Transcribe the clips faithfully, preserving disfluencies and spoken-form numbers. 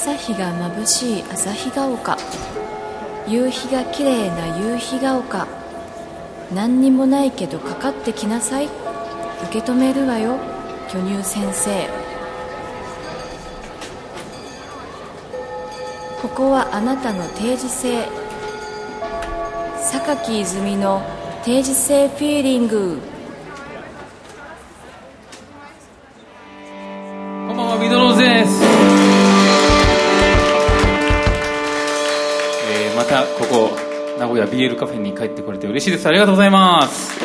朝日が眩しい朝日が丘、夕日が綺麗な夕日が丘、何にもないけどかかってきなさい、受け止めるわよ巨乳先生。ここはあなたの定時性、榊泉の定時性フィーリング。こんばんは、ビドローズです。えー、またここ名古屋 ビーエル カフェに帰ってこれて嬉しいです。ありがとうございます。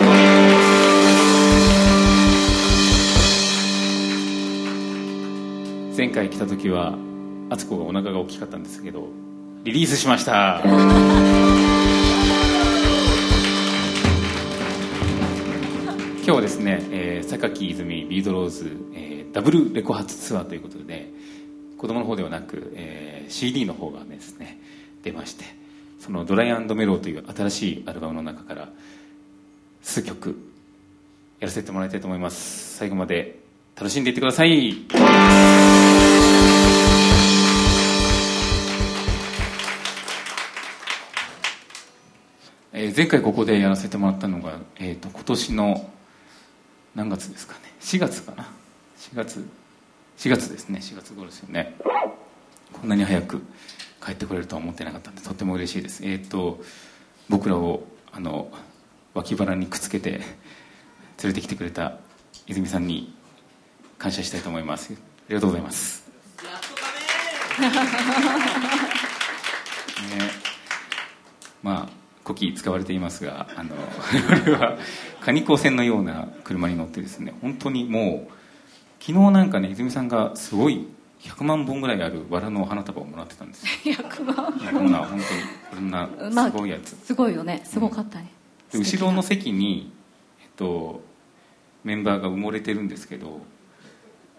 前回来た時はあつこがお腹が大きかったんですけどリリースしました今日はですね、えー、榊泉ビードローズ、えー、ダブルレコ発ツアーということで、ね、子供の方ではなく、えー、シーディー の方がですね出まして、そのドライアンドメローという新しいアルバムの中から数曲やらせてもらいたいと思います。最後まで楽しんでいってください。えー、前回ここでやらせてもらったのが、えー、と今年の何月ですかね、しがつかな、しがつしがつですね、しがつ頃ですよね。こんなに早く帰ってこれるとは思ってなかったのでとっても嬉しいです。えー、と僕らをあの脇腹にくっつけて連れてきてくれた泉さんに感謝したいと思います。ありがとうございます。やっとだね、ね、まあコキ使われていますが、あの我々はカニ光線のような車に乗ってですね、本当にもう昨日なんかね、泉さんがすごいひゃくまんぼんぐらいあるわらの花束をもらってたんですよ。ひゃくまんぼん、こんな本当にこんなすごいやつ、まあ、すごいよね、すごかったね、うん、後ろの席に、えっと、メンバーが埋もれてるんですけど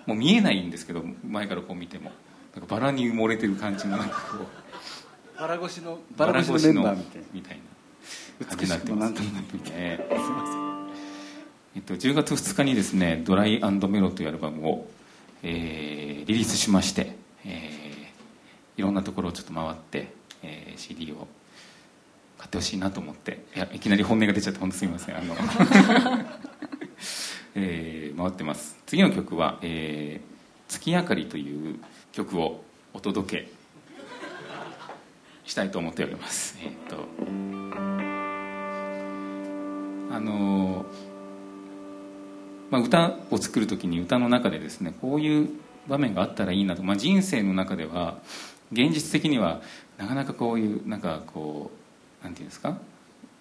もう見えないんですけど、前からこう見てもなんかバラに埋もれてる感じのなんかこうバラ越しのバラ越しのメンバーみたいな感じになってますね。えっと、じゅうがつふつかにですね「ドライアンドメロー」というアルバムを、えー、リリースしまして、えー、いろんなところをちょっと回って、えー、シーディー を買ってほしいなと思って、 いや、いきなり本音が出ちゃって本当すみません、あのえー、回ってます。次の曲は、えー、月明かりという曲をお届けしたいと思っております。えー、っとあのーまあ、歌を作る時に歌の中でですねこういう場面があったらいいなと、まあ、人生の中では現実的にはなかなかこういうなんかこうなんていうんですか、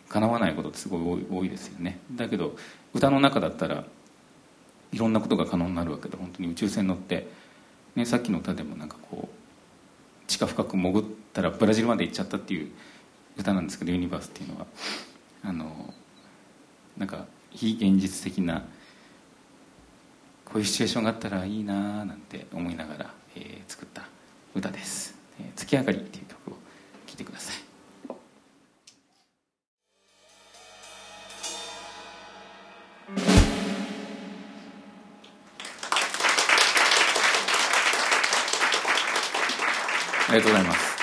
叶わないことってすごい多いですよね。だけど歌の中だったらいろんなことが可能になるわけで、本当に宇宙船乗って、ね、さっきの歌でもなんかこう地下深く潜ったらブラジルまで行っちゃったっていう歌なんですけど、ユニバースっていうのはあのなんか非現実的なこういうシチュエーションがあったらいいななんて思いながら、えー、作った歌です、えー、月明かりっていう曲を聴いてください。ありがとうございます。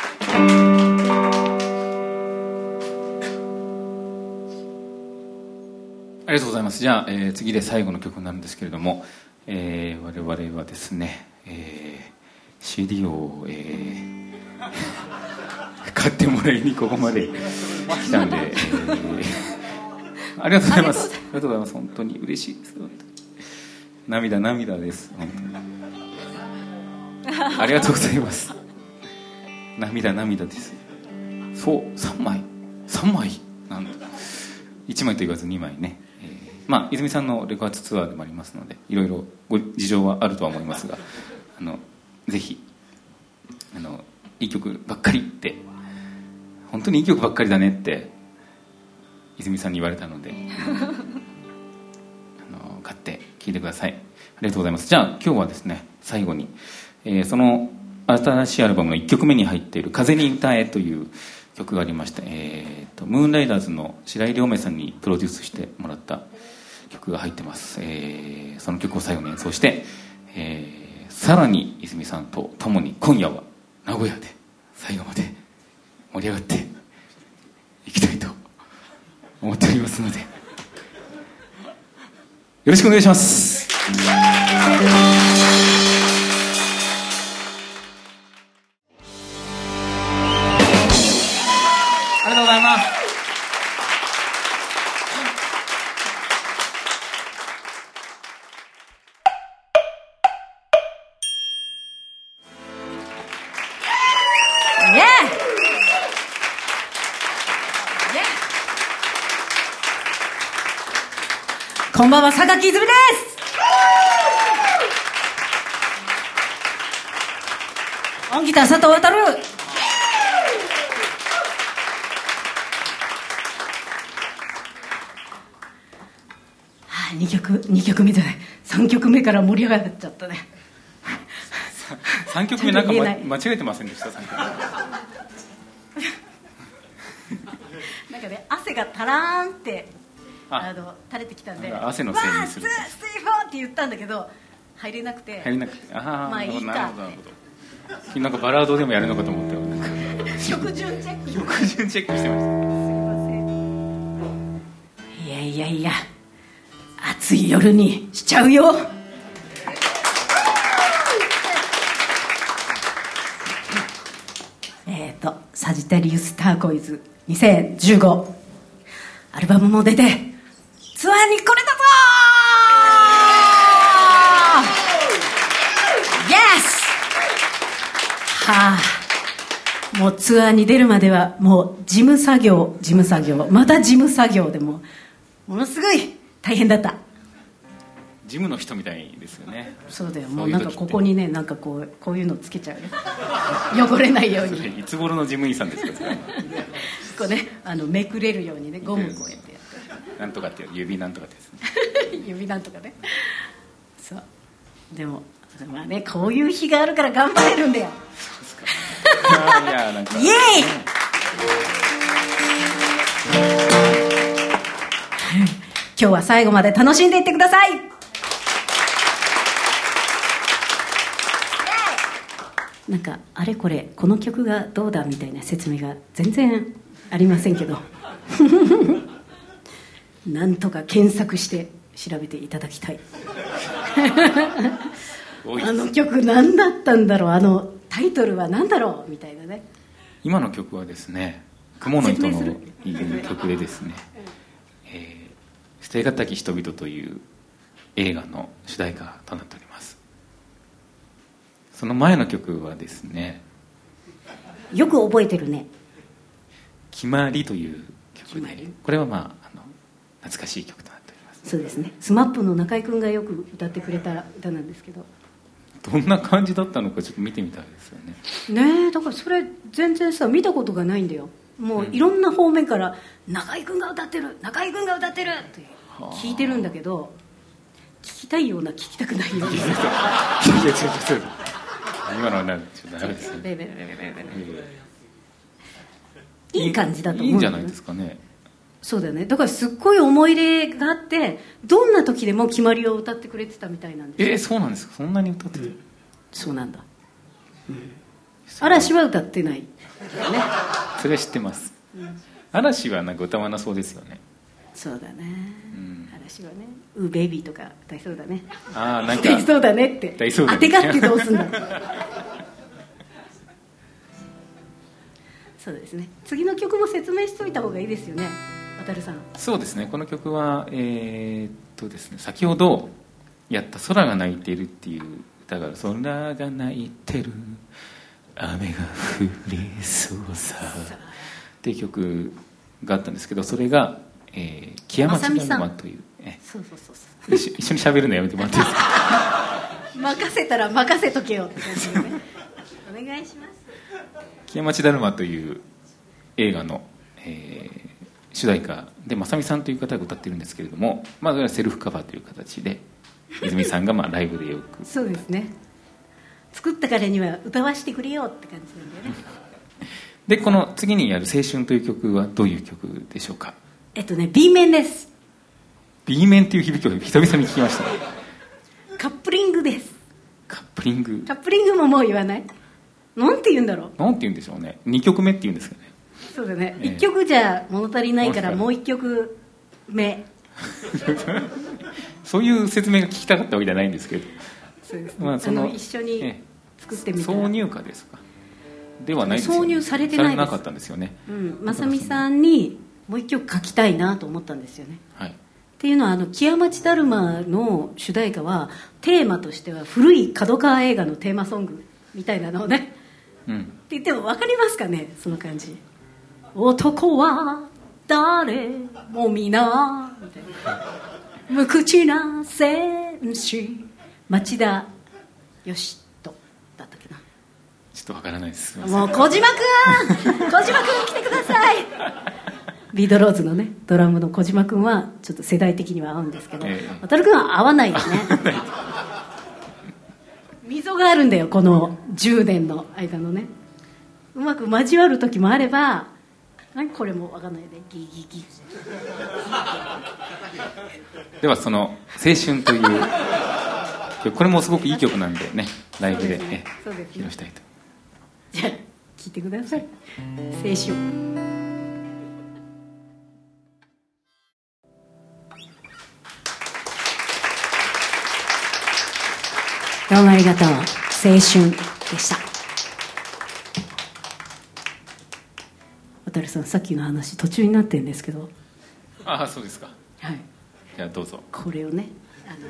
ありがとうございます。じゃあ、えー、次で最後の曲になるんですけれども、えー、我々はですね、えー、シーディー を、えー、買ってもらいにここまで来たんで、えー、ありがとうございます。ありがとうございます。本当に嬉しいです。涙涙です。本当にありがとうございます。涙涙です。そうさんまいさんまいなんだ、いちまいと言わずにまいね、えー、まあ泉さんのレコ発ツアーでもありますのでいろいろご事情はあるとは思いますが、あのぜひあのいい曲ばっかりって本当にいい曲ばっかりだねって泉さんに言われたのであの買って聴いてください。ありがとうございます。じゃあ今日はですね最後に、えー、その新しいアルバムのいっきょくめに入っている「風に歌え」という曲がありまして、えー、とムーンライダーズの白井亮明さんにプロデュースしてもらった曲が入ってます。えー、その曲を最後に演奏して、えー、さらに泉さんと共に今夜は名古屋で最後まで盛り上がっていきたいと思っておりますので、よろしくお願いします。ありがとうございます。こんばんは、榊泉です。アンギター佐藤渡る。にきょく、にきょくめじゃない、さんきょくめから盛り上がっちゃったね。さんきょくめなんか、ま、間違えてませんでした？さんきょくめなんかね、汗がたらーんってあの垂れてきたんで、汗のせいにする。ワン、ツー、スリー、フォーって言ったんだけど入れなくて、入れなくて、ああ、まあいいかって。なんかバラードでもやるのかと思って曲順チェック曲順チェックしてました。すいません。いやいやいや、暑い夜にしちゃうよ。えっとサジタリウスターコイズにせんじゅうご、アルバムも出てツアーに来れたぞー。イエス。はあ、もうツアーに出るまではもう事務作業、事務作業、また事務作業でもものすごい大変だった。事務の人みたいですよね。そうだよ。もうなんかここにね、なんかこうこういうのつけちゃうよ。汚れないように。いつ頃の事務員さんですかそれ。こうね、あのめくれるようにね、ゴムこうやって。なんとかって指なんとかですね。指なんとかね。そう。でもまあね、こういう日があるから頑張れるんだよ。そうですか。いやなんかイエーイ。今日は最後まで楽しんでいってください。なんかあれこれこの曲がどうだみたいな説明が全然ありませんけど。なんとか検索して調べていただきたい。あの曲何だったんだろう、あのタイトルは何だろうみたいなね。今の曲はですね、雲の糸の曲でですね、えー、捨てがたき人々という映画の主題歌となっております。その前の曲はですね、よく覚えてるね、決まりという曲で、これはまあ、あの懐かしい曲となっております。そうですね。スマップの中井くんがよく歌ってくれた歌なんですけど、どんな感じだったのかちょっと見てみたいですよね。ねえ、だからそれ全然さ見たことがないんだよ。もういろんな方面から中井くんが歌ってる、中井くんが歌ってるって聞いてるんだけど、聞きたいような聞きたくないような。いや違う違う違う。今のはなんちょっとダメですね。いい感じだと思う。いいんじゃないですかね。そうだよね。だからすっごい思い入れがあって、どんな時でも決まりを歌ってくれてたみたいなんです。えー、そうなんですか。そんなに歌ってる、うん、そうなんだ、うん、嵐は歌ってない、ね、それは知ってます、うん、嵐はなんか歌わなそうですよね。そうだね、うん、嵐はね、ウーベイビーとか歌いそうだね。ああ、なんか歌いそうだねって、歌いそうだね、当てがってどうすんだ。そうですね。次の曲も説明しておいた方がいいですよね、さん。そうですね。この曲は、えーっとですね、先ほどやった空が泣いてるっていう歌がある。空が泣いてる雨が降りそうさっていう曲があったんですけど、それが、えー、木山千奈沼という、えそうそうそうそう、一緒、一緒に喋るのやめてもらっていいですか。任せたら任せとけよって感じでね。お願いします。木山千奈沼という映画の、えー主題歌でまさみさんという方が歌ってるんですけれども、まあ、それはセルフカバーという形で泉さんがまあライブでよくそうですね、作った彼には歌わせてくれよって感じなんだよね。でこの次にやる「青春」という曲はどういう曲でしょうか。えっとね B 面です。 B 面っていう響きを久々に聞きました、ね、カップリングです。カップリング、カップリングももう言わない。なんて言うんだろう、なんて言うんでしょうね、にきょくめって言うんですけどね。そうだね、えー、いっきょくじゃ物足りないからもういっきょくめそういう説明が聞きたかったわけじゃないんですけど、そうですね、まあ、そのあの一緒に作ってみた、えー、挿入歌ですかではないですよね、挿入されてないです、されなかったんですよね、うん、まさみさんにもう一曲書きたいなと思ったんですよね、はい、っていうのはあの「木屋町だるま」の主題歌はテーマとしては古い角川映画のテーマソングみたいなのをね、うん、って言っても分かりますかね、その感じ、男は誰も皆みたいな無口な戦士町田よしとだったっけな、ちょっとわからないです、もう小島くん小島くん来てくださいビードローズのねドラムの小島くんはちょっと世代的には合うんですけど、わたるくんは合わないよね溝があるんだよ、このじゅうねんの間のね、うまく交わる時もあれば、何これもわかんないでギギギではその青春というこれもすごくいい曲なんでね、ライブでね披露したいと。じゃあ聴いてください、青春。どうもありがとう。青春でした。渡さん、さっきの話途中になってるんですけど。ああ、そうですか。はい。じゃあどうぞ。これをね、あの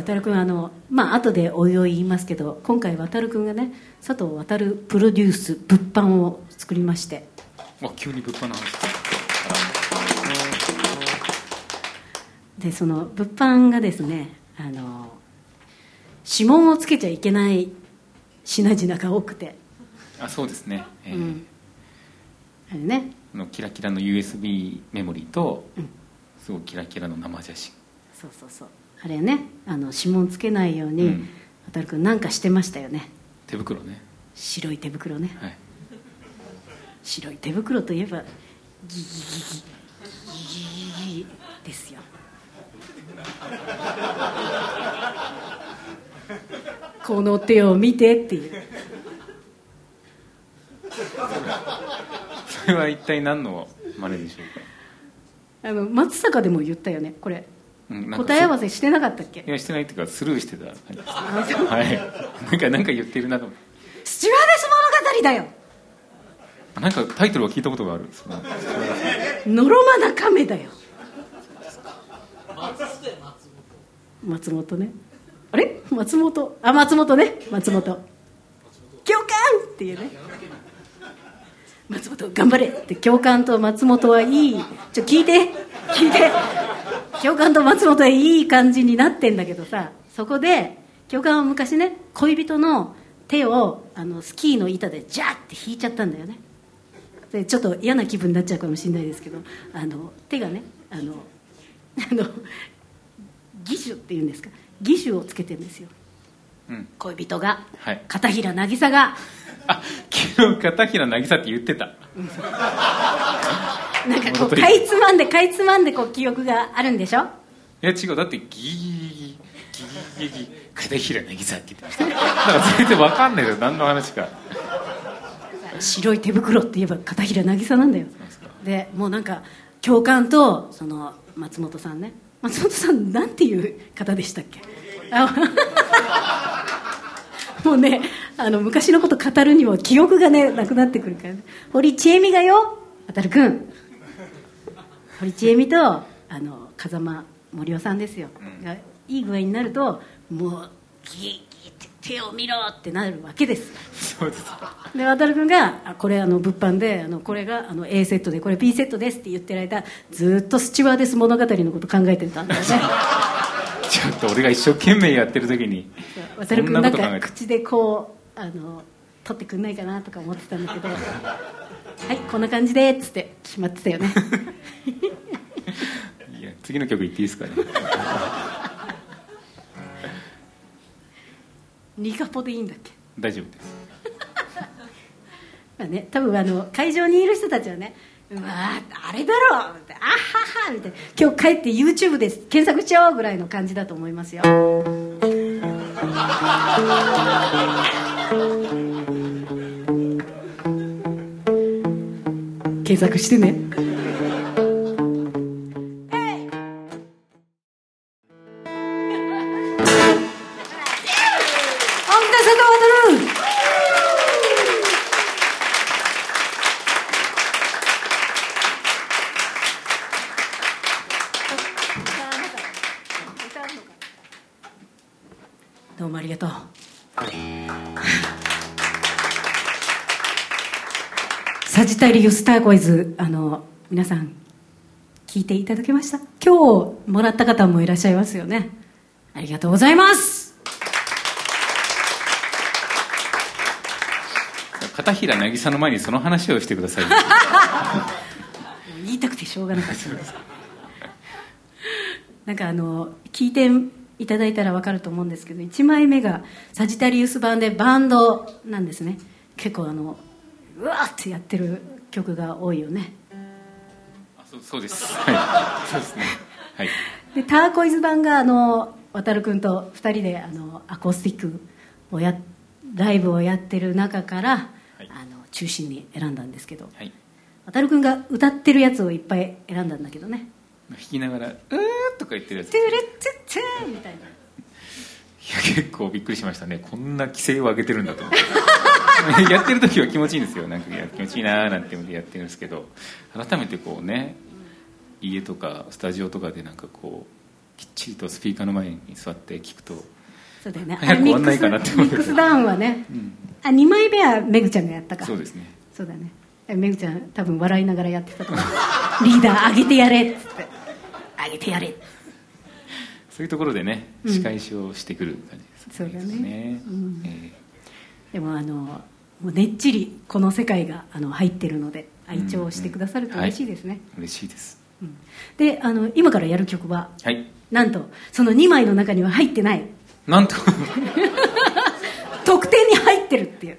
渡君あのまあ後でおいおい言いますけど、今回渡君がね佐藤渡プロデュース物販を作りまして。あ、急に物販の話。でその物販がですね、あの。指紋をつけちゃいけない品々が多くて、あ、そうですね、えーうん、あれね、あのキラキラの ユーエスビー メモリーと、うん、すごいキラキラの生写真、そうそうそう、あれね、あの指紋つけないように、うん、渡るくんなんかしてましたよね、手袋ね、白い手袋ね、はい、白い手袋といえばギギギギギギギですよこの手を見てっていう、それは一体何の真似でしょうか。あの松坂でも言ったよねこれ、うん、答え合わせしてなかったっけ。いやしてないっていうかスルーしてた、はい、なんかなんか言ってるなと思って、スチュワーデス物語だよ、なんかタイトルは聞いたことがあるんですノロマな亀だよ松本ね、あれ松本、あ、松本ね、松本教官っていうね、松本頑張れって教官と松本はいい、ちょ聞いて聞いて教官と松本はいい感じになってんだけどさ、そこで教官は昔ね恋人の手をあのスキーの板でジャーって引いちゃったんだよね。でちょっと嫌な気分になっちゃうかもしれないですけど、あの手がね、あのあの義手っていうんですか、義手をつけてるんですよ、うん、恋人が、はい、片平なぎさが、あ、昨日片平なぎさって言ってたなんかこうかいつまんでかいつまんでこう記憶があるんでしょ。いや違う、だってギーギーギーギー片平なぎさって言ってましただから全然わかんないよ何の話か白い手袋って言えば片平なぎさなんだよ。でもうなんか教官とその松本さんね、松本さんなんていう方でしたっけもうね、あの昔のこと語るにも記憶がねなくなってくるからね。堀ちえみがよ、あたるくん堀ちえみとあの風間森夫さんですよ、うん、がいい具合になるともうギーギーって手を見ろってなるわけです。そうですか。で渡るくんがこれあの物販であのこれがあの A セットでこれ B セットですって言ってる間ずっとスチュワーデス物語のこと考えてたんだよねちょっと俺が一生懸命やってる時に渡るくんなんか口でこうあの取ってくんないかなとか思ってたんだけどはいこんな感じでっつって決まってたよねいや次の曲いっていいですかねニカポでいいんだっけ。大丈夫ですまあね、多分あの会場にいる人たちはね、うわあれだろう、あははみたいな、今日帰って YouTube で検索しちゃおうぐらいの感じだと思いますよ検索してね。どうもありがとう。サジタリオスターボーイズ、あの皆さん聞いていただけました？今日もらった方もいらっしゃいますよね。ありがとうございます。片平なぎさの前にその話をしてください。言いたくてしょうがなかったです。なんかあの聞いていただいたら分かると思うんですけど、いちまいめがサジタリウス版でバンドなんですね。結構あのうわーってやってる曲が多いよね。あ、そう、そうです、はい、そうですね、はい、でターコイズ版があの渡るくんとふたりであのアコースティックをやライブをやってる中から、はい、あの中心に選んだんですけど、はい、渡るくんが歌ってるやつをいっぱい選んだんだけどね。弾きながらうーとか言ってるやつ、トゥルツッツーみたいな。いや結構びっくりしましたね。こんな規制を上げてるんだと思ってやってる時は気持ちいいんですよ。なんか気持ちいいなーなんて思ってやってるんですけど、改めてこうね、家とかスタジオとかでなんかこうきっちりとスピーカーの前に座って聞くと、そうだよね、早く終わんないかなって思って。ミックスダウンはね、うん、あにまいめはめぐちゃんがやったか。そうですね、そうだね、めぐちゃん多分笑いながらやってたと思う。リーダー上げてやれっつって、上げてやれ。そういうところでね、うん、仕返しをしてくる感じですね。そうだね、うん、えー、でもあのもうねっちりこの世界があの入ってるので、愛聴をしてくださると嬉しいですね、うん、はい、嬉しいです、うん、であの今からやる曲は、はい、なんとそのにまいの中には入ってない、なんと特典に入ってるっていう。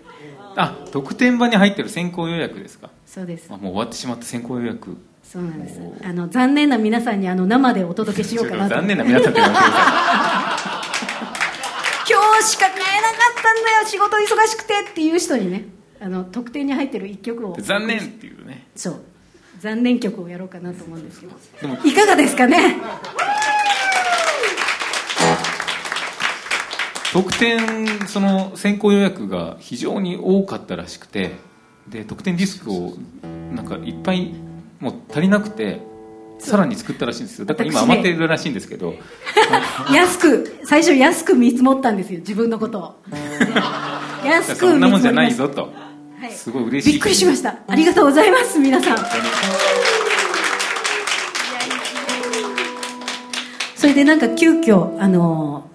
あ、特典版に入ってる先行予約ですか。そうです。あ、もう終わってしまった先行予約。そうなんです。あの残念な皆さんにあの生でお届けしようかなと。残念な皆さんって言われてる今日しか買えなかったんだよ、仕事忙しくてっていう人にね、あの特典に入ってるいっきょくを残念っていうね、そう残念曲をやろうかなと思うんですけど、でもいかがですかね。特典、その先行予約が非常に多かったらしくて、で特典ディスクをなんかいっぱいもう足りなくてさらに作ったらしいんですよ。だから今余ってるらしいんですけど、ね、安く最初安く見積もったんですよ、自分のことを安く見積もりました。そんなもんじゃないぞと、はい、すごい嬉しい、びっくりしました。ありがとうございます皆さん。それでなんか急遽あのー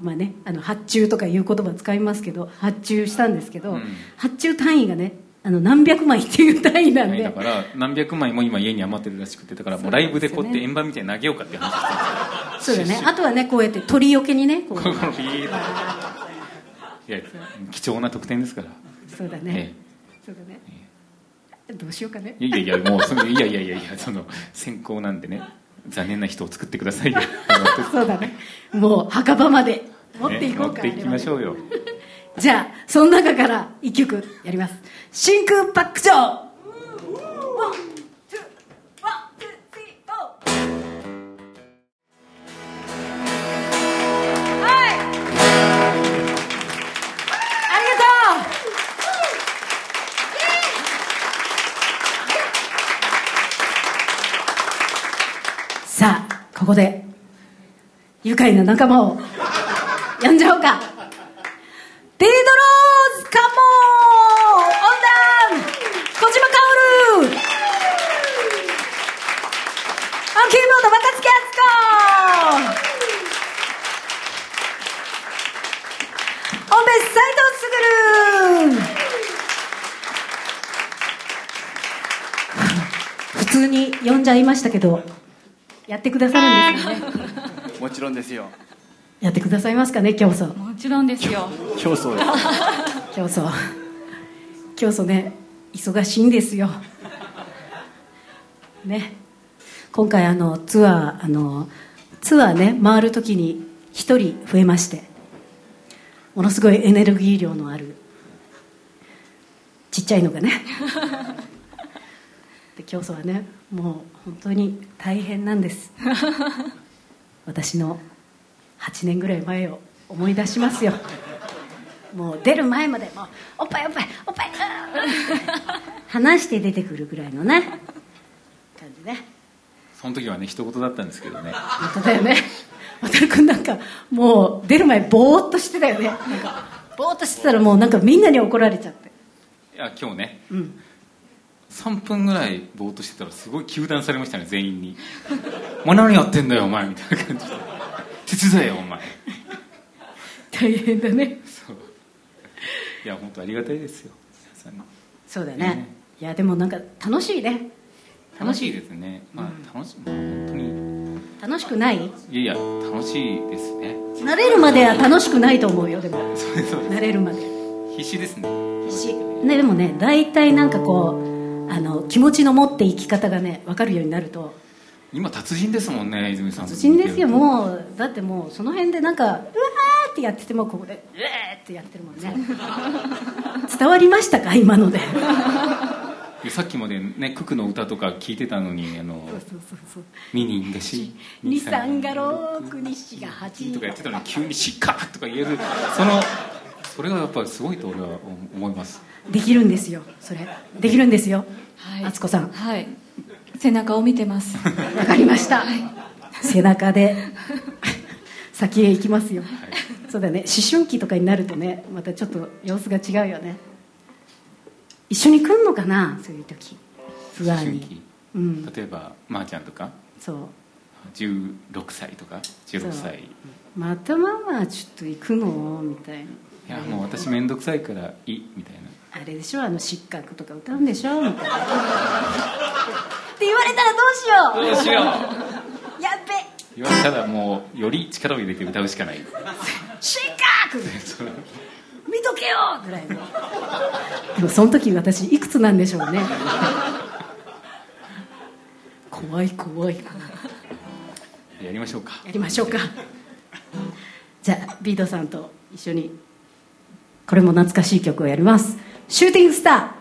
まあね、あの発注とかいう言葉使いますけど、発注したんですけど、うん、発注単位がね、あの何百枚っていう単位なんで、はい、だから何百枚も今家に余ってるらしくて、だからもうライブでこうやって円盤みたいに投げようかって話してそうだね。あとはねこうやって鳥よけにねこうこのビーッといや貴重な特典ですから。そうだね、ええ、そうだね、ええ、どうしようかね。いやいやもうそのいやいやいやいやその先行なんでね、残念な人を作ってくださいよそうだね、もう墓場まで持っていこうか、ね、持っていきましょうよじゃあその中からいっきょくやります。真空パック長さあ、ここで愉快な仲間を呼んじゃおうか。デイドローズカモンオンダン小島薫、アンキーボード若槻敦子、オンベース斉藤卓普通に呼んじゃいましたけど、やってくださるんですよね。もちろんですよ。やってくださいますかね、競争。もちろんですよ。競争です。競争。競争ね、忙しいんですよ。ね、今回あのツアーあのツアーね回るときに一人増えまして、ものすごいエネルギー量のあるちっちゃいのがね。で競争はねもう本当に大変なんです私のはちねんぐらい前を思い出しますよもう出る前までもうおっぱいおっぱいおっぱい話して出てくるぐらいのね感じね。その時はね一言だったんですけどね。本当だよね。渡君なんかもう出る前ボーっとしてたよね。なんかボーっとしてたらもうなんかみんなに怒られちゃって。いや今日ね、うん、さんぷんぐらいボーっとしてたらすごい糾弾されましたね全員に。もう何やってんだよお前みたいな感じで。手伝えよお前。大変だね。そう。いや本当ありがたいですよ。そうだね。ねいやでもなんか楽しいね。楽しいですね。まあ楽しい、うん、本当に楽しくない？いやいや楽しいですね。慣れるまでは楽しくないと思うよでも。そうですそうです。慣れるまで。必死ですね。必死。ねでもね大体なんかこうあの気持ちの持って生き方がね分かるようになると。今達人ですもんね泉さん。達人ですよもうだってもうその辺でなんかうわーってやっててもここでうわーってやってるもんね。伝わりましたか今ので。さっきまでねククの歌とか聞いてたのにあのミニンだし二三が六にしが八とかやってたのに急にしっかとか言えるそのそれがやっぱりすごいと俺は思います。できるんですよそれできるんですよ。はい、敦子さん、はい、背中を見てます。わかりました。はい、背中で先へ行きますよ。はい、そうだね思春期とかになるとねまたちょっと様子が違うよね。一緒に来るのかなそういう時ツアーに、うん、例えばまー、あ、ちゃんとかそうじゅうろくさいとかじゅうろくさいまたママちょっと行くのみたいな。いやもう私めんどくさいからいいみたいなあれでしょあの失格とか歌うんでしょみたいなって言われたらどうしようどうしようやっべ言われたらもうより力を入れて歌うしかない失格見とけよぐらいのでもその時私いくつなんでしょうね怖い怖いやりましょうかやりましょうかじゃあビードさんと一緒にこれも懐かしい曲をやります。シューティングスター。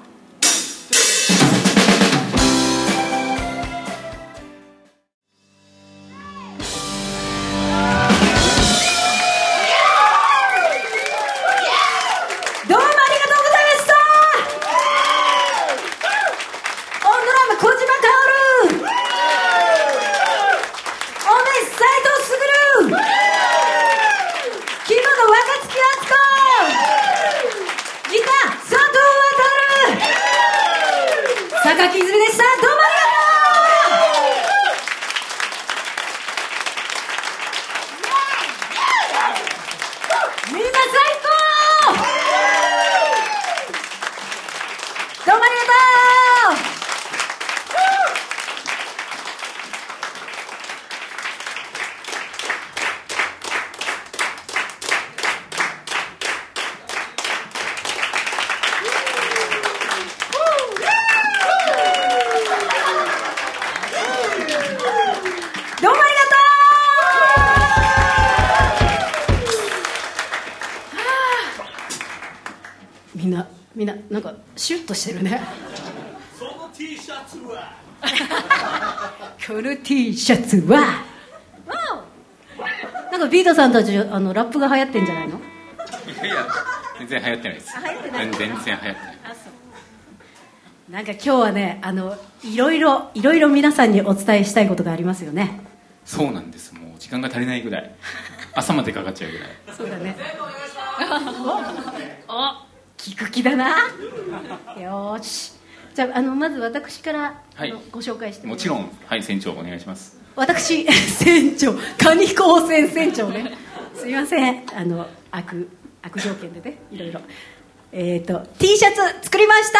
シュッとしてるね。その T シャツはこの T シャツはなんかビートさんたちあのラップが流行ってんじゃないの？いや全然流行ってないです。全然流行ってない。あそうなんか今日はねあのいろいろいろいろ皆さんにお伝えしたいことがありますよね。そうなんです。もう時間が足りないぐらい朝までかかっちゃうぐらいそうだねお聞く気だなよしじゃ あ, あのまず私から、はい、あのご紹介して も, もちろん、はい、船長お願いします。私船長蟹高専船長ねすいませんあの 悪, 悪条件でねいろいろ、えー、と T シャツ作りました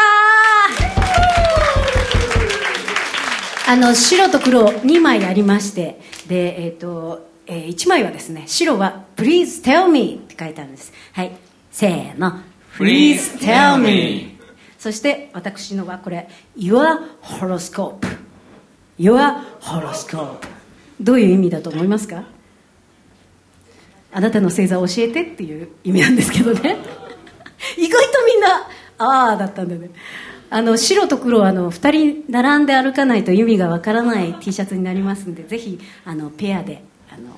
あの白と黒にまいありましてで、えーとえー、いちまいはですね白は Please tell me って書いてあるんです、はい、せーのPlease tell me。 そして私のはこれ Your horoscope Your horoscope どういう意味だと思いますか？あなたの星座を教えてっていう意味なんですけどね意外とみんなああだったんだね。あの白と黒はあのふたり並んで歩かないと意味がわからない T シャツになりますので、ぜひあのペアであの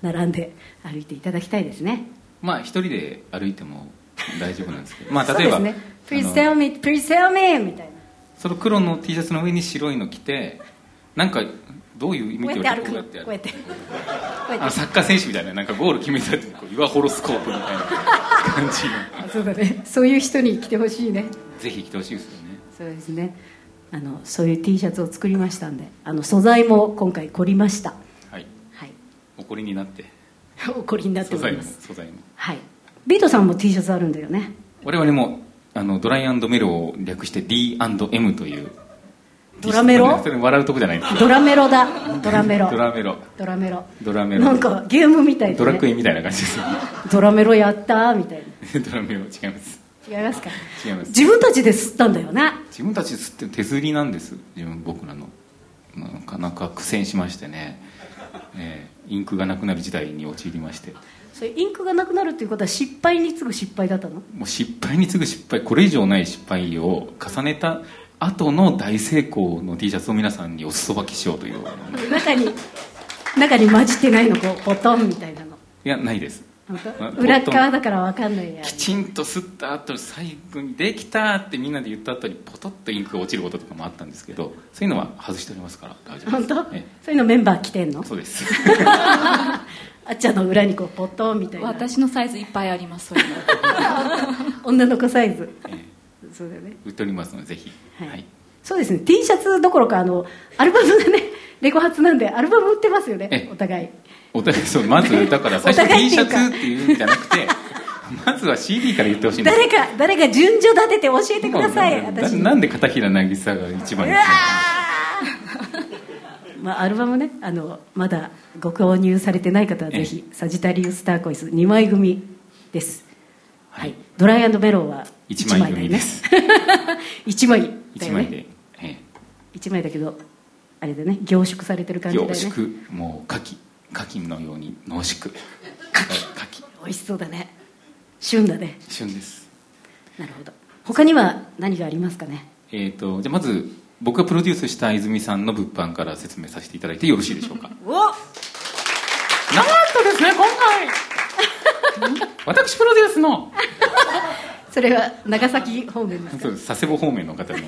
並んで歩いていただきたいですね。まあ一人で歩いても大丈夫なんですけど、まあ例えば Please tell me, please tell me みたいな、その黒の T シャツの上に白いの着て、なんかどういう意味でこうやって歩く、こうやってあサッカー選手みたいな、なんかゴール決めたってユアホロスコープみたいな感じのそうだね、そういう人に来てほしいね。ぜひ来てほしいですよね。そうですね、あのそういう T シャツを作りましたんで、あの素材も今回凝りました。はい、はい、お凝りになってお凝りになっております。素材も素材も、はい、ビートさんも T シャツあるんだよね。我々もあのドライアンドメローを略して ディーアンドエム というドラメロ？それ笑うとこじゃないんですよ。ドラメロだ。ドラメロ。ドラメロ。ドラメロ。ドラメロ。なんかゲームみたいな、ね。ドラクエみたいな感じです。ドラメロやったーみたいな。ドラメロ違います。違いますか？違います。自分たちで吸ったんだよね。自分たちで吸って手刷りなんです。自分僕らのなかなか苦戦しましてね、えー、インクがなくなる時代に陥りまして。それインクがなくなるということは失敗に次ぐ失敗だったの？もう失敗に次ぐ失敗、これ以上ない失敗を重ねた。後の大成功の T シャツを皆さんにお裾分けしようという中に中に混じってないの、こうポトンみたいなの、いやないです、裏側だから分かんないや、きちんと吸った後最後にできたってみんなで言った後にポトッとインクが落ちることとかもあったんですけど、そういうのは外しておりますから大丈夫です。本当、ええ、そういうのメンバー着てんの？そうですあっちゃんの裏にこうポトンみたいな、私のサイズいっぱいあります、そういうの女の子サイズ、ええそうだね、売っておりますのでぜひ、はいはい、そうですね、 T シャツどころかあのアルバムがね、レコ発なんでアルバム売ってますよね、お互いお互いそう、まずだから最初 T シャツっていうんじゃなくてまずは シーディー から言ってほしいんです。誰か誰か順序立てて教えてください。私なんで片平渚が一番、うわ、まあ、アルバムね、あのまだご購入されてない方はぜひサジタリウスターコイスにまい組です、はい、ドライアンドメローはいちまい組ですいちまいだよね、いちまいで、ええ、いちまいだけどあれだね、凝縮されてる感じだよね、凝縮、もう牡蠣牡蠣のように濃縮、牡蠣美味しそうだね、旬だね、旬です。なるほど、他には何がありますかね。えーとじゃあまず僕がプロデュースした泉さんの物販から説明させていただいてよろしいでしょうかおなんとですね、今回私プロデュースのそれは長崎方面ですか。そうです、佐世保方面の方の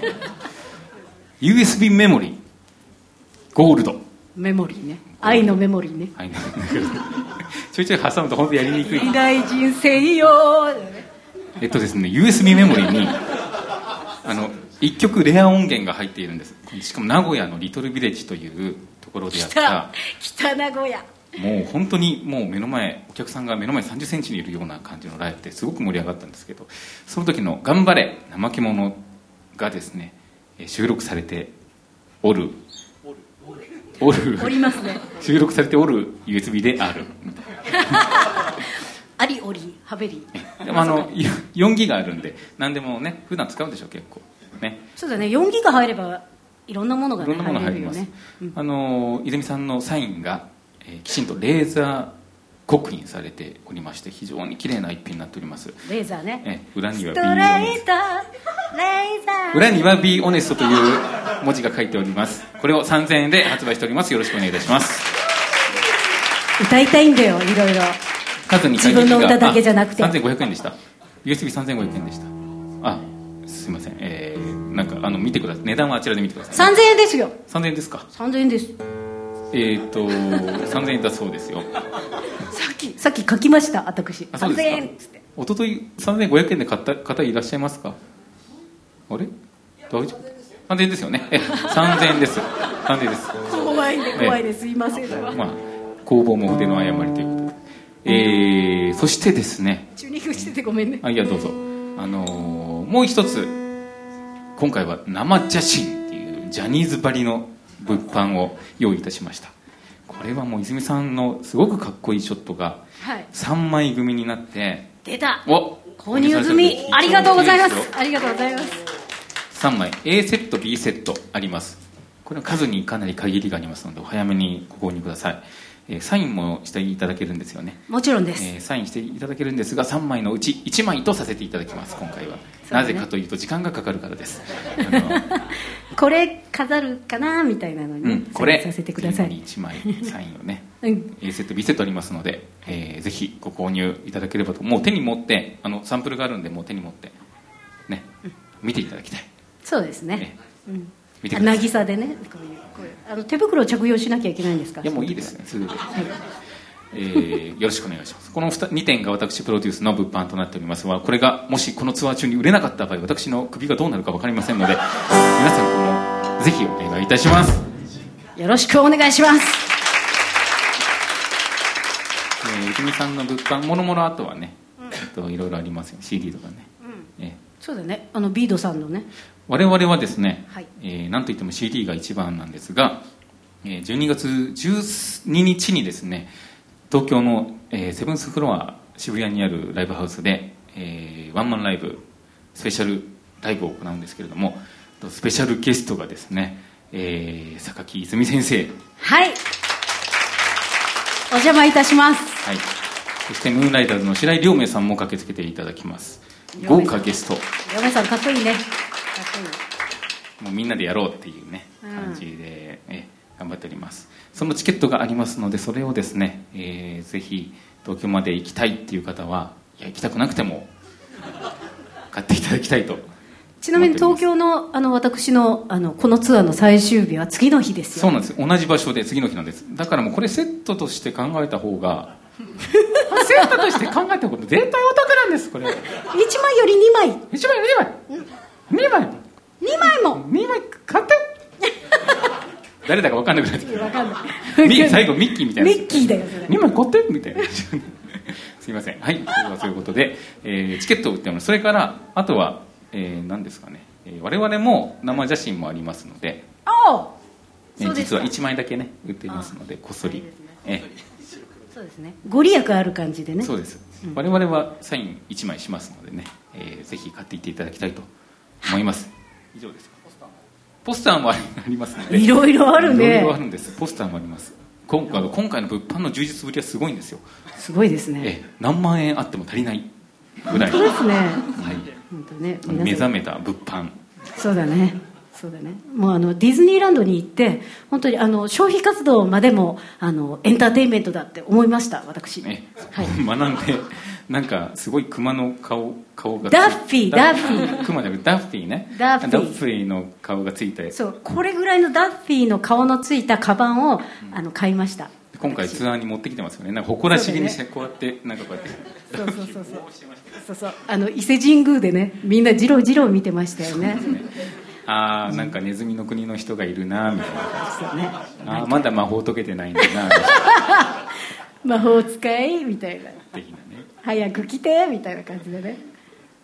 ユーエスビー メモリーゴールドメモリーね、愛のメモリーね、愛のちょいちょい挟むと本当にやりにくい、偉大人生よえっとですね ユーエスビー メモリーにあのいっきょくレア音源が入っているんです。しかも名古屋のリトルビレッジというところでやった、北名古屋、もう本当にもう目の前、お客さんが目の前さんじゅっセンチにいるような感じのライブですごく盛り上がったんですけど、その時の頑張れ怠け者がですね収録されておるおるおりますね、収録されておる ユーエスビー であるありおりはべり、でもあのよんギガあるんで何でもね普段使うでしょ結構ね。そうだね、よんギガ入ればいろんなものが、ね、いろんなもの入ります、うん、あの泉さんのサインがきちんとレーザー刻印されておりまして、非常に綺麗な一品になっております。レーザーね、え裏には B 裏には B オネストという文字が書いております。これをさんぜんえんで発売しております。よろしくお願いいたします。歌いたいんだよ、いろいろ数に自分の歌だけじゃなくてさんぜんごひゃくえんでした。 ユーエスビーさんぜんごひゃくえんでした。あ、すいません、えー、なんかあの見てください、値段はあちらで見てください、ね、さんぜんえんですよ。さんぜんえんですか。さんぜんえんです。えー、とさんぜんえんだそうですよ。さっきさっき書きました私。さんぜんえんっつって。おとといさんぜんごひゃくえんで買った方いらっしゃいますか。あれ？大丈夫？さんぜんえんですよね。さんぜんえんです。さんぜんえんです。怖いんで怖いです。すいません。まあ工房も筆の誤りということで。えー、そしてですね。チューニングしててごめんね。あ、いやどうぞ。あのー、もう一つ今回は生写真っていうジャニーズばりの物販を用意いたしました。これはもう泉さんのすごくかっこいいショットがさんまい組になって出た、お購入済み、ありがとうございます、ありがとうございます。さんまい A セット B セットあります。これは数にかなり限りがありますのでお早めにご購入ください。サインもしていただけるんですよね。もちろんです、えー、サインしていただけるんですがさんまいのうちいちまいとさせていただきます今回は、ね、なぜかというと時間がかかるからですあのこれ飾るかなみたいなのに、うん、これさせてください。いちまいサインをね、うん、A セット B セットありますので、えー、ぜひご購入いただければと。もう手に持って、あのサンプルがあるんでもう手に持って、ね、見ていただきたい。そうです ね, ね、うん、見てください。渚でね、こういうあの手袋を着用しなきゃいけないんですか。いやもういいですねすぐで、はいえー、よろしくお願いします。この 2, 2点が私プロデュースの物販となっておりますが、これがもしこのツアー中に売れなかった場合私の首がどうなるか分かりませんので皆さんこのぜひお願いいたします。よろしくお願いします。泉、えー、さんの物販もろもろあとはね、うん、といろいろありますよ シーディー とかね、うんえー、そうだね、あのビードさんのね、我々はですね、はいえー、なんといっても シーディー が一番なんですが、えー、じゅうにがつじゅうににちにですね東京の、えー、セブンスフロア渋谷にあるライブハウスで、えー、ワンマンライブスペシャルライブを行うんですけれども、スペシャルゲストがですね、えー、榊泉先生、はい、お邪魔いたします、はい、そしてムーンライダーズの白井亮明さんも駆けつけていただきます。豪華ゲスト。亮明さんかっこいいね。もうみんなでやろうっていうね、うん、感じで、ね、頑張っております。そのチケットがありますのでそれをですね、えー、ぜひ東京まで行きたいっていう方は、いや行きたくなくても買っていただきたいと。ちなみに東京 の, あの私 の, あのこのツアーの最終日は次の日ですよ。そうなんです、同じ場所で次の日なんです。だからもうこれセットとして考えた方がセットとして考えた方が絶対お得なんです。これいちまいよりにまい、いちまいよりにまい、にまいにまいもにまい買って誰だか分かんなくなってきた最後ミッキーみたいな、ミッキーだよそれ、にまい買ってみたいなすいません、はい、それはそういうことで、えー、チケットを売ってます。それからあとは、えー、何ですかね、えー、我々も生写真もありますので、あ、えー、実はいちまいだけね売っていますので、こっそり、えー、そうですね、ご利益ある感じでね。そうです、うん、我々はサインいちまいしますのでね、えー、ぜひ買っていっていただきたいと思います以上です。ポスターもありますので、いろいろあるね、いろいろあるんです。ポスターもあります。今回の今回の物販の充実ぶりはすごいんですよ。すごいですね。え何万円あっても足りないぐらい。本当ですね、はい、本当ね、目覚めた物販。そうだね、そうだね、もうあのディズニーランドに行って本当にあの消費活動までもあのエンターテインメントだって思いました私、ね、はい、学んで、なんかすごい熊の顔顔がダッフィーダッフィー熊じゃなくてダッフィーね、ダッフィー、ダッフィーの顔がついて、そう、これぐらいのダッフィーの顔のついたカバンを、うん、あの買いました。今回ツアーに持ってきてますよね。なんか誇らしげにしてこうやって、ね、なんかこうやってそうそうそうそうそう、あの伊勢神宮でねみんなジロジロ見てましたよね。あー、なんかネズミの国の人がいるなみたいな、そう、ね、あまだ魔法解けてないんだな魔法使いみたいな的なね、早く来てみたいな感じでね。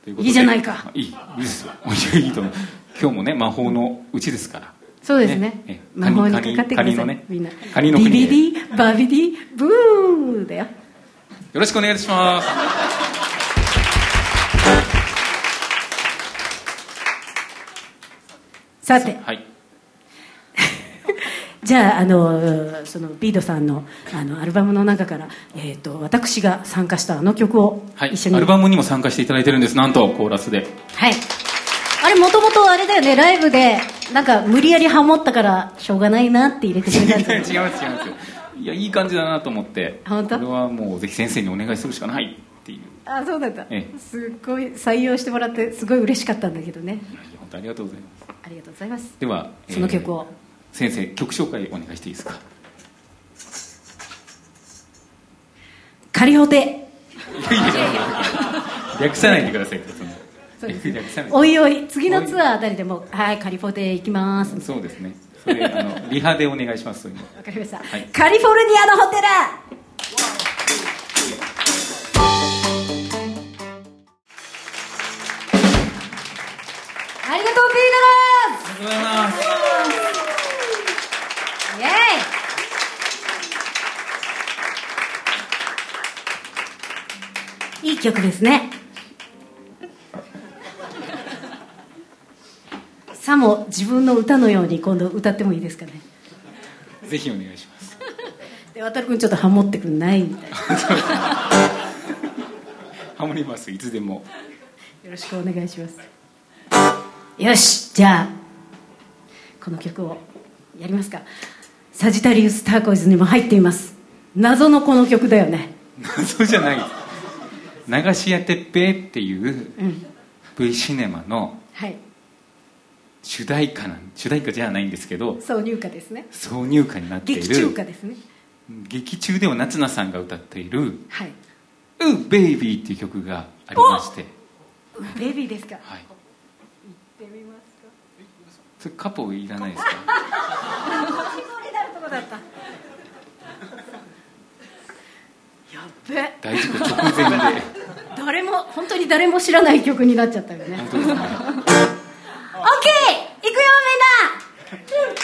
ということでいいじゃないか、いいですよいいと思う。今日もね魔法のうちですから。そうです ね, ね魔法にかかってください。カニのね、みんなカニの国でビビディバビディブーだよ。よろしくお願いしますさて、はい、じゃあ、あのそのビードさん の, あのアルバムの中から、えー、と私が参加したあの曲を一緒に、はい、アルバムにも参加していただいてるんです。なんとコーラスで、はい、あれもともとあれだよね、ライブでなんか無理やりハモったからしょうがないなって入れてくれたんです違います違います、いやいい感じだなと思って、本当これはもうぜひ先生にお願いするしかないっていう。あ、そうだった、ええ、すごい採用してもらってすごい嬉しかったんだけどね。本当ありがとうございます。ありがとうございます。では、その曲を、えー、先生曲紹介お願いしていいですか。カリホテ略さないでくださいそうです、ね、おいおい次のツアーあたりでも、はい、カリフォテ行きます。そうですね、それあのリハでお願いします。わかりました、はい、カリフォルニアのホテル。イエーイ。いい曲ですね。さも自分の歌のように今度歌ってもいいですかね。ぜひお願いしますで渡君ちょっとハモってくんないみたいなハモります、いつでもよろしくお願いします。よし、じゃあこの曲をやりますか。サジタリウス・ターコイズにも入っています。謎のこの曲だよね。謎じゃない流し屋鉄平っていう、うん、V シネマの主題歌なん、主題歌じゃないんですけど挿入歌ですね。挿入歌になっている劇中歌ですね。劇中では夏菜さんが歌っている「はい、うっベイビー」っていう曲がありまして。ベイビーですか、はい、行ってみますか。それカポいらないですかだったやっべ大事故直前で誰も本当に誰も知らない曲になっちゃったよね。本当ですね。 OK 行くよみんな、はいベイビー。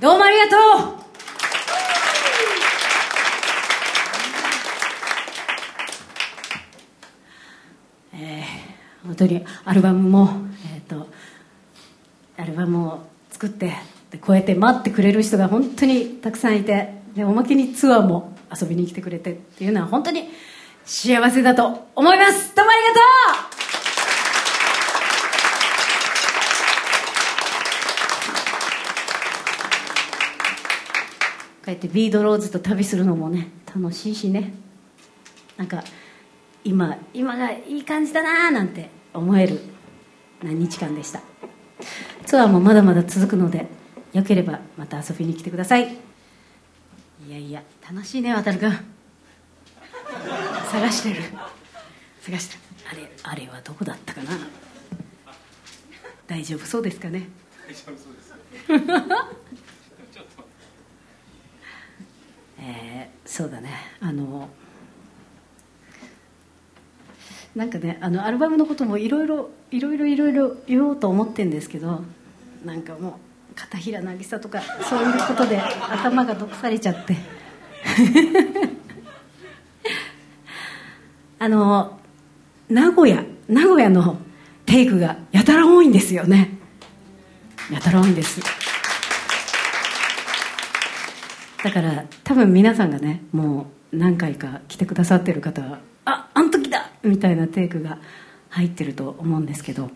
どうもありがとう。本当にアルバムも、えー、とアルバムを作ってでこうやって待ってくれる人が本当にたくさんいて、でおまけにツアーも遊びに来てくれてっていうのは本当に幸せだと思います。どうもありがとうこうやってビードローズと旅するのもね楽しいしね、なんか今今がいい感じだななんて思える何日間でした。ツアーもまだまだ続くのでよければまた遊びに来てください。いやいや楽しいね渡るくん探してる探してるあれあれはどこだったかな。大丈夫そうですかね。大丈夫そうですちょっとえー、そうだね、あのなんかね、あのアルバムのこともいろいろいろいろいろいろ言おうと思ってるんですけど、なんかもう片平渚とかそういうことで頭が毒されちゃってあの名古屋名古屋のテイクがやたら多いんですよね。やたら多いんです。だから多分皆さんがねもう何回か来てくださってる方はあ、あの時だみたいなテイクが入ってると思うんですけど、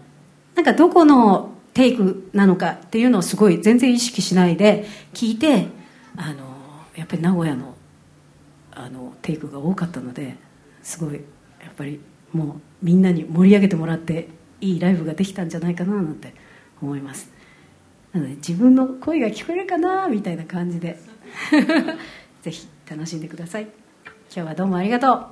なんかどこのテイクなのかっていうのをすごい全然意識しないで聞いて、あのやっぱり名古屋の、あのテイクが多かったので、すごいやっぱりもうみんなに盛り上げてもらっていいライブができたんじゃないかななんて思います。なので自分の声が聞こえるかなみたいな感じでぜひ楽しんでください。今日はどうもありがとう。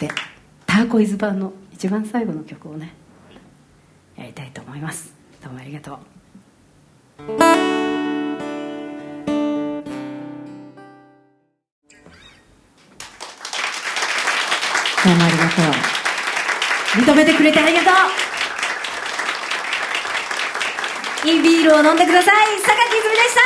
でターコイズ版の一番最後の曲をねやりたいと思います。どうもありがとう。どうもありがとう。認めてくれてありがとう。いいビールを飲んでください。榊泉でした。